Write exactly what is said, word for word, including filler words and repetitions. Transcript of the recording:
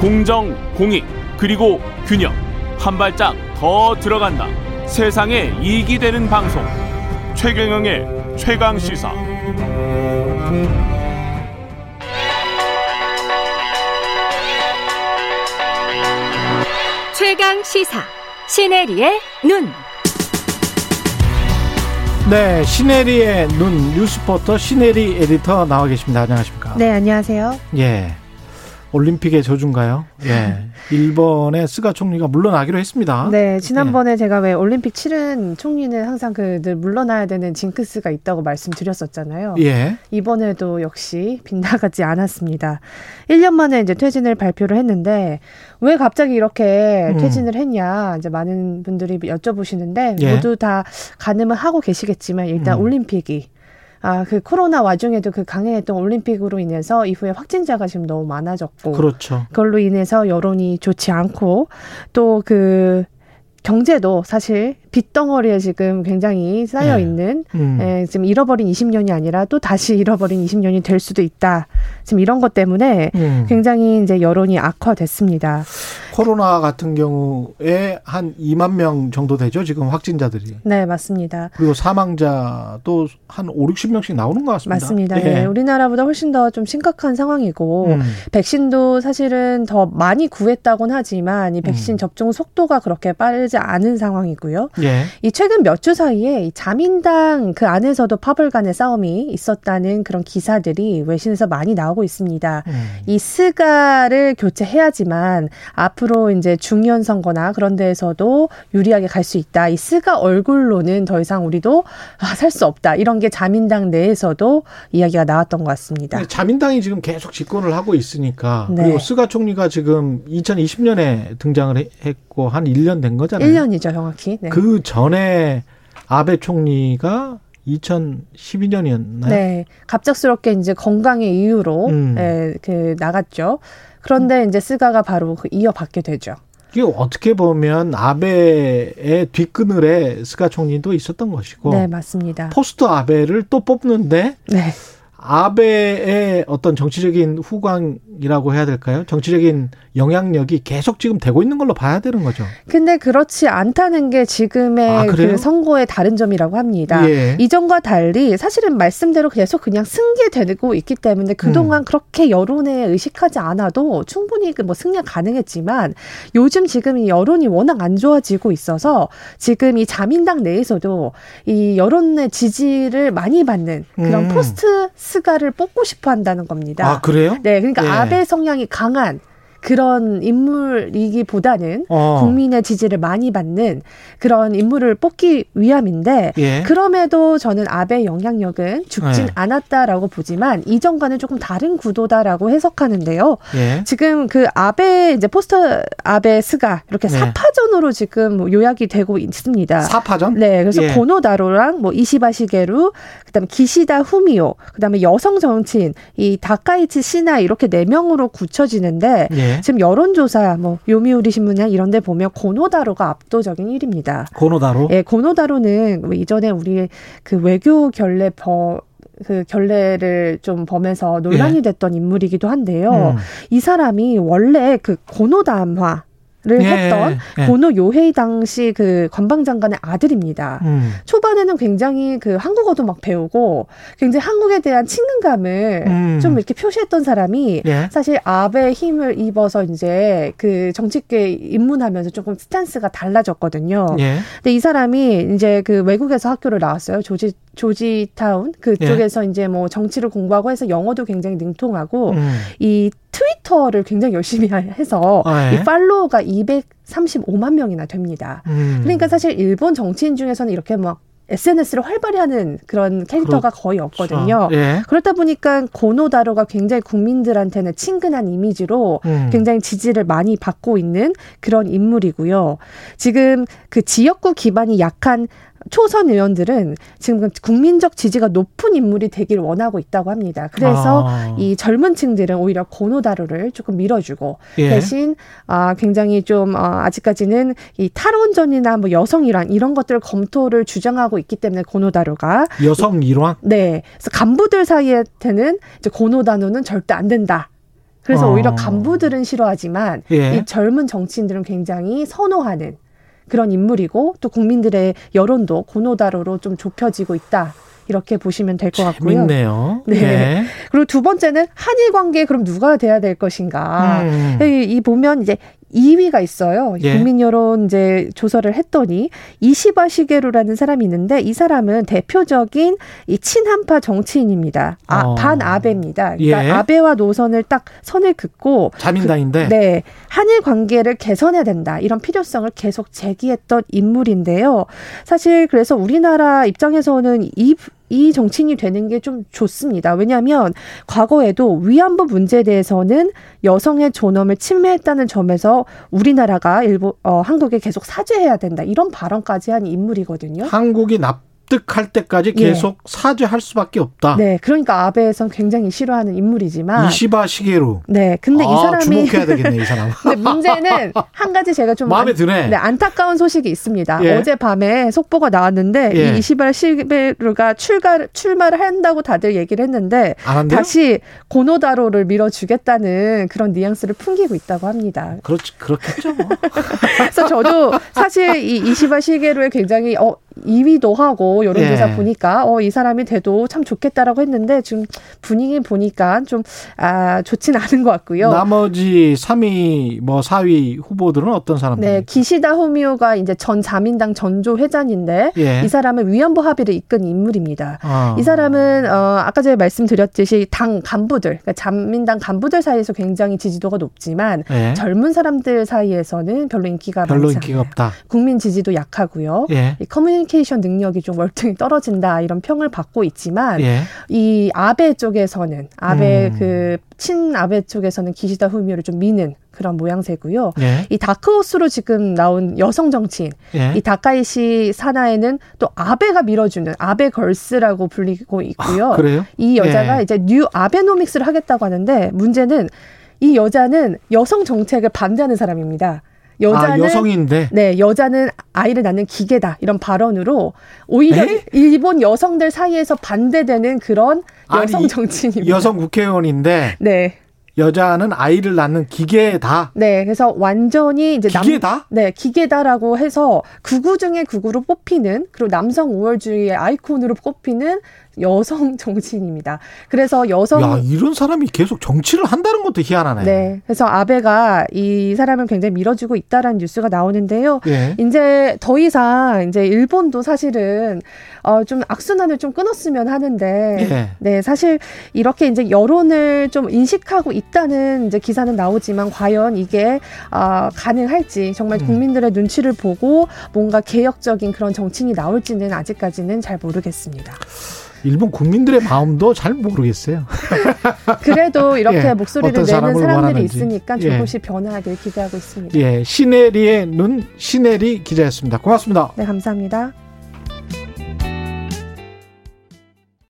공정, 공익, 그리고 균형. 한 발짝 더 들어간다. 세상에 이익이 되는 방송. 최경영의 최강시사. 최강시사 신혜리의 눈. 네, 신혜리의 눈 뉴스포터 신혜리 에디터 나와 계십니다. 안녕하십니까? 네, 안녕하세요. 예, 올림픽의 저주인가요? 예, 일본의 스가 총리가 물러나기로 했습니다. 네, 지난번에 예. 제가 왜 올림픽 치른 총리는 항상 그들 물러나야 되는 징크스가 있다고 말씀드렸었잖아요. 예, 이번에도 역시 빗나가지 않았습니다. 일 년 만에 이제 퇴진을 발표를 했는데 왜 갑자기 이렇게 음. 퇴진을 했냐 이제 많은 분들이 여쭤보시는데 예. 모두 다 가늠을 하고 계시겠지만 일단 음. 올림픽이 아, 그 코로나 와중에도 그 강행했던 올림픽으로 인해서 이후에 확진자가 지금 너무 많아졌고, 그렇죠. 그걸로 인해서 여론이 좋지 않고 또 그 경제도 사실 빚덩어리에 지금 굉장히 쌓여 있는 네. 음. 예, 지금 잃어버린 이십 년이 아니라 또 다시 잃어버린 이십 년이 될 수도 있다. 지금 이런 것 때문에 음. 굉장히 이제 여론이 악화됐습니다. 코로나 같은 경우에 한 이만 명 정도 되죠, 지금 확진자들이. 네, 맞습니다. 그리고 사망자도 한 오륙십 명씩 나오는 것 같습니다. 맞습니다. 예. 네, 우리나라보다 훨씬 더 좀 심각한 상황이고 음. 백신도 사실은 더 많이 구했다곤 하지만 이 백신 음. 접종 속도가 그렇게 빠르지 않은 상황이고요. 예. 이 최근 몇 주 사이에 이 자민당 그 안에서도 파벌 간의 싸움이 있었다는 그런 기사들이 외신에서 많이 나오고 있습니다. 음. 이 스가를 교체해야지만 앞으로 이제 중년 선거나 그런 데에서도 유리하게 갈 수 있다. 이 스가 얼굴로는 더 이상 우리도 아, 살 수 없다. 이런 게 자민당 내에서도 이야기가 나왔던 것 같습니다. 자민당이 지금 계속 집권을 하고 있으니까 네. 그리고 스가 총리가 지금 이천이십 년에 등장을 했고 한 일 년 된 거잖아요. 일 년이죠, 정확히. 네. 그 그 전에 아베 총리가 이천십이 년이었나요? 네, 갑작스럽게 이제 건강의 이유로 음. 예, 그 나갔죠. 그런데 음. 이제 스가가 바로 그 이어받게 되죠. 이게 어떻게 보면 아베의 뒷그늘에 스가 총리도 있었던 것이고, 네, 맞습니다. 포스트 아베를 또 뽑는데. 네. 아베의 어떤 정치적인 후광이라고 해야 될까요? 정치적인 영향력이 계속 지금 되고 있는 걸로 봐야 되는 거죠. 근데 그렇지 않다는 게 지금의 아, 그 선거의 다른 점이라고 합니다. 예. 이전과 달리 사실은 말씀대로 계속 그냥 승계되고 있기 때문에 그동안 음. 그렇게 여론에 의식하지 않아도 충분히 뭐 승리가 가능했지만 요즘 지금 이 여론이 워낙 안 좋아지고 있어서 지금 이 자민당 내에서도 이 여론의 지지를 많이 받는 그런 음. 포스트 스가를 뽑고 싶어 한다는 겁니다. 아, 그래요? 네, 그러니까 예. 아베 성향이 강한 그런 인물이기보다는 어. 국민의 지지를 많이 받는 그런 인물을 뽑기 위함인데 예. 그럼에도 저는 아베 영향력은 죽진 예. 않았다라고 보지만 이전과는 조금 다른 구도다라고 해석하는데요. 예. 지금 그 아베 이제 포스터 아베 스가 이렇게 예. 사파전으로 지금 요약이 되고 있습니다. 사파전? 네, 그래서 예. 고노 다로랑 뭐 이시바 시게루, 그다음에 기시다 후미오, 그다음에 여성 정치인 이 다카이치 시나 이렇게 네 명으로 굳혀지는데. 예. 지금 여론조사, 뭐, 요미우리 신문이나 이런 데 보면 고노 다로가 압도적인 일 위입니다. 고노 다로? 예, 고노 다로는 이전에 우리 그 외교 결례 법, 그 결례를 좀 범해서 논란이 예. 됐던 인물이기도 한데요. 음. 이 사람이 원래 그 고노 담화, 를 예, 했던 예, 예. 고노 요헤이 당시 그 관방장관의 아들입니다. 음. 초반에는 굉장히 그 한국어도 막 배우고 굉장히 한국에 대한 친근감을 음. 좀 이렇게 표시했던 사람이 예. 사실 아베의 힘을 입어서 이제 그 정치계에 입문하면서 조금 스탠스가 달라졌거든요. 예. 근데 이 사람이 이제 그 외국에서 학교를 나왔어요. 조지 조지타운 그쪽에서 예. 이제 뭐 정치를 공부하고 해서 영어도 굉장히 능통하고 음. 이 트위터를 굉장히 열심히 해서 아, 예? 이 팔로우가 이백삼십오만 명이나 됩니다. 음. 그러니까 사실 일본 정치인 중에서는 이렇게 막 에스엔에스를 활발히 하는 그런 캐릭터가 그렇죠. 거의 없거든요. 예. 그렇다 보니까 고노 다로가 굉장히 국민들한테는 친근한 이미지로 음. 굉장히 지지를 많이 받고 있는 그런 인물이고요. 지금 그 지역구 기반이 약한 초선 의원들은 지금 국민적 지지가 높은 인물이 되길 원하고 있다고 합니다. 그래서 아. 이 젊은 층들은 오히려 고노 다로를 조금 밀어주고 예. 대신 아, 굉장히 좀 아, 아직까지는 이 탈원전이나 뭐 여성 일환 이런 것들을 검토를 주장하고 있기 때문에 고노 다로가 여성 일환? 네. 그래서 간부들 사이에는 이제 고노 다로는 절대 안 된다. 그래서 어. 오히려 간부들은 싫어하지만 예. 이 젊은 정치인들은 굉장히 선호하는 그런 인물이고 또 국민들의 여론도 고노 다로로 좀 좁혀지고 있다. 이렇게 보시면 될 것 같고요. 재밌네요. 네. 네. 그리고 두 번째는 한일 관계 그럼 누가 돼야 될 것인가. 음. 이, 이 보면 이제 이 위가 있어요. 예. 국민 여론 이제 조사를 했더니 이시바 시게루라는 사람이 있는데 이 사람은 대표적인 이 친한파 정치인입니다. 아, 어. 반 아베입니다. 그러니까 예. 아베와 노선을 딱 선을 긋고 자민당인데. 그, 네. 한일 관계를 개선해야 된다. 이런 필요성을 계속 제기했던 인물인데요. 사실 그래서 우리나라 입장에서는 이 이 정치인이 되는 게 좀 좋습니다. 왜냐하면 과거에도 위안부 문제에 대해서는 여성의 존엄을 침해했다는 점에서 우리나라가 일본, 어, 한국에 계속 사죄해야 된다. 이런 발언까지 한 인물이거든요. 한국이 납 득할 때까지 계속 예. 사죄할 수밖에 없다. 네, 그러니까 아베에선 굉장히 싫어하는 인물이지만 이시바 시게루. 네, 근데 아, 이 사람이 주목해야 되겠네, 이 사람. 근데 문제는 한 가지 제가 좀 마음에 안, 드네. 네, 안타까운 소식이 있습니다. 예. 어제 밤에 속보가 나왔는데 예. 이 이시바 시게루가 출가 출마를 한다고 다들 얘기를 했는데 다시 고노 다로를 밀어주겠다는 그런 뉘앙스를 풍기고 있다고 합니다. 그렇지, 그렇겠죠. 뭐. 그래서 저도 사실 이 이시바 시게루에 굉장히 어. 이 위도 하고 여론조사 예. 보니까 어, 이 사람이 돼도 참 좋겠다라고 했는데 지금 분위기 보니까 좀 아, 좋진 않은 것 같고요. 나머지 삼 위, 뭐 사 위 후보들은 어떤 사람들입니까? 네, 기시다 후미오가 이제 전 자민당 전조 회장인데 예. 이 사람은 위안부 합의를 이끈 인물입니다. 어. 이 사람은 어, 아까 제가 말씀드렸듯이 당 간부들, 그러니까 자민당 간부들 사이에서 굉장히 지지도가 높지만 예. 젊은 사람들 사이에서는 별로 인기가 별로 많지 인기가 없다. 국민 지지도 약하고요. 예. 커뮤니티 커뮤니케이션 능력이 좀 월등히 떨어진다 이런 평을 받고 있지만 예. 이 아베 쪽에서는 아베 음. 그 친아베 쪽에서는 기시다 후미오를 좀 미는 그런 모양새고요. 예. 이 다크호스로 지금 나온 여성 정치인 예. 이 다카이치 사나에는 또 아베가 밀어주는 아베 걸스라고 불리고 있고요. 아, 그래요? 이 여자가 예. 이제 뉴 아베노믹스를 하겠다고 하는데 문제는 이 여자는 여성 정책을 반대하는 사람입니다. 여자는, 아, 여성인데. 네, 여자는 아이를 낳는 기계다. 이런 발언으로 오히려 네? 일본 여성들 사이에서 반대되는 그런 여성 정치인입니다. 여성 국회의원인데. 네. 여자는 아이를 낳는 기계다. 네, 그래서 완전히 이제 기계다? 남, 네, 기계다라고 해서 극우 중에 극우로 뽑히는 그리고 남성 우월주의의 아이콘으로 꼽히는 여성 정치인입니다. 그래서 여성 야, 이런 사람이 계속 정치를 한다는 것도 희한하네. 네, 그래서 아베가 이 사람을 굉장히 밀어주고 있다라는 뉴스가 나오는데요. 예. 이제 더 이상 이제 일본도 사실은 어, 좀 악순환을 좀 끊었으면 하는데, 예. 네, 사실 이렇게 이제 여론을 좀 인식하고 있다는 이제 기사는 나오지만 과연 이게 어, 가능할지 정말 국민들의 음. 눈치를 보고 뭔가 개혁적인 그런 정치인이 나올지는 아직까지는 잘 모르겠습니다. 일본 국민들의 마음도 잘 모르겠어요. 그래도 이렇게 예, 목소리를 내는 사람들이 있으니까 조금씩 예. 변화하길 기대하고 있습니다. 예, 신혜리의 눈, 신혜리 기자였습니다. 고맙습니다. 네, 감사합니다.